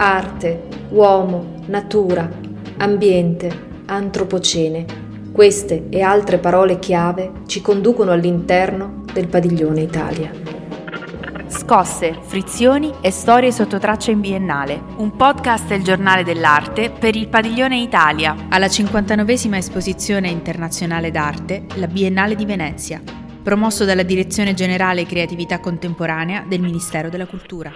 Arte, uomo, natura, ambiente, antropocene. Queste e altre parole chiave ci conducono all'interno del Padiglione Italia. Scosse, frizioni e storie sotto traccia in Biennale. Un podcast del Giornale dell'Arte per il Padiglione Italia. Alla 59esima esposizione internazionale d'arte, la Biennale di Venezia. Promosso dalla Direzione Generale Creatività Contemporanea del Ministero della Cultura.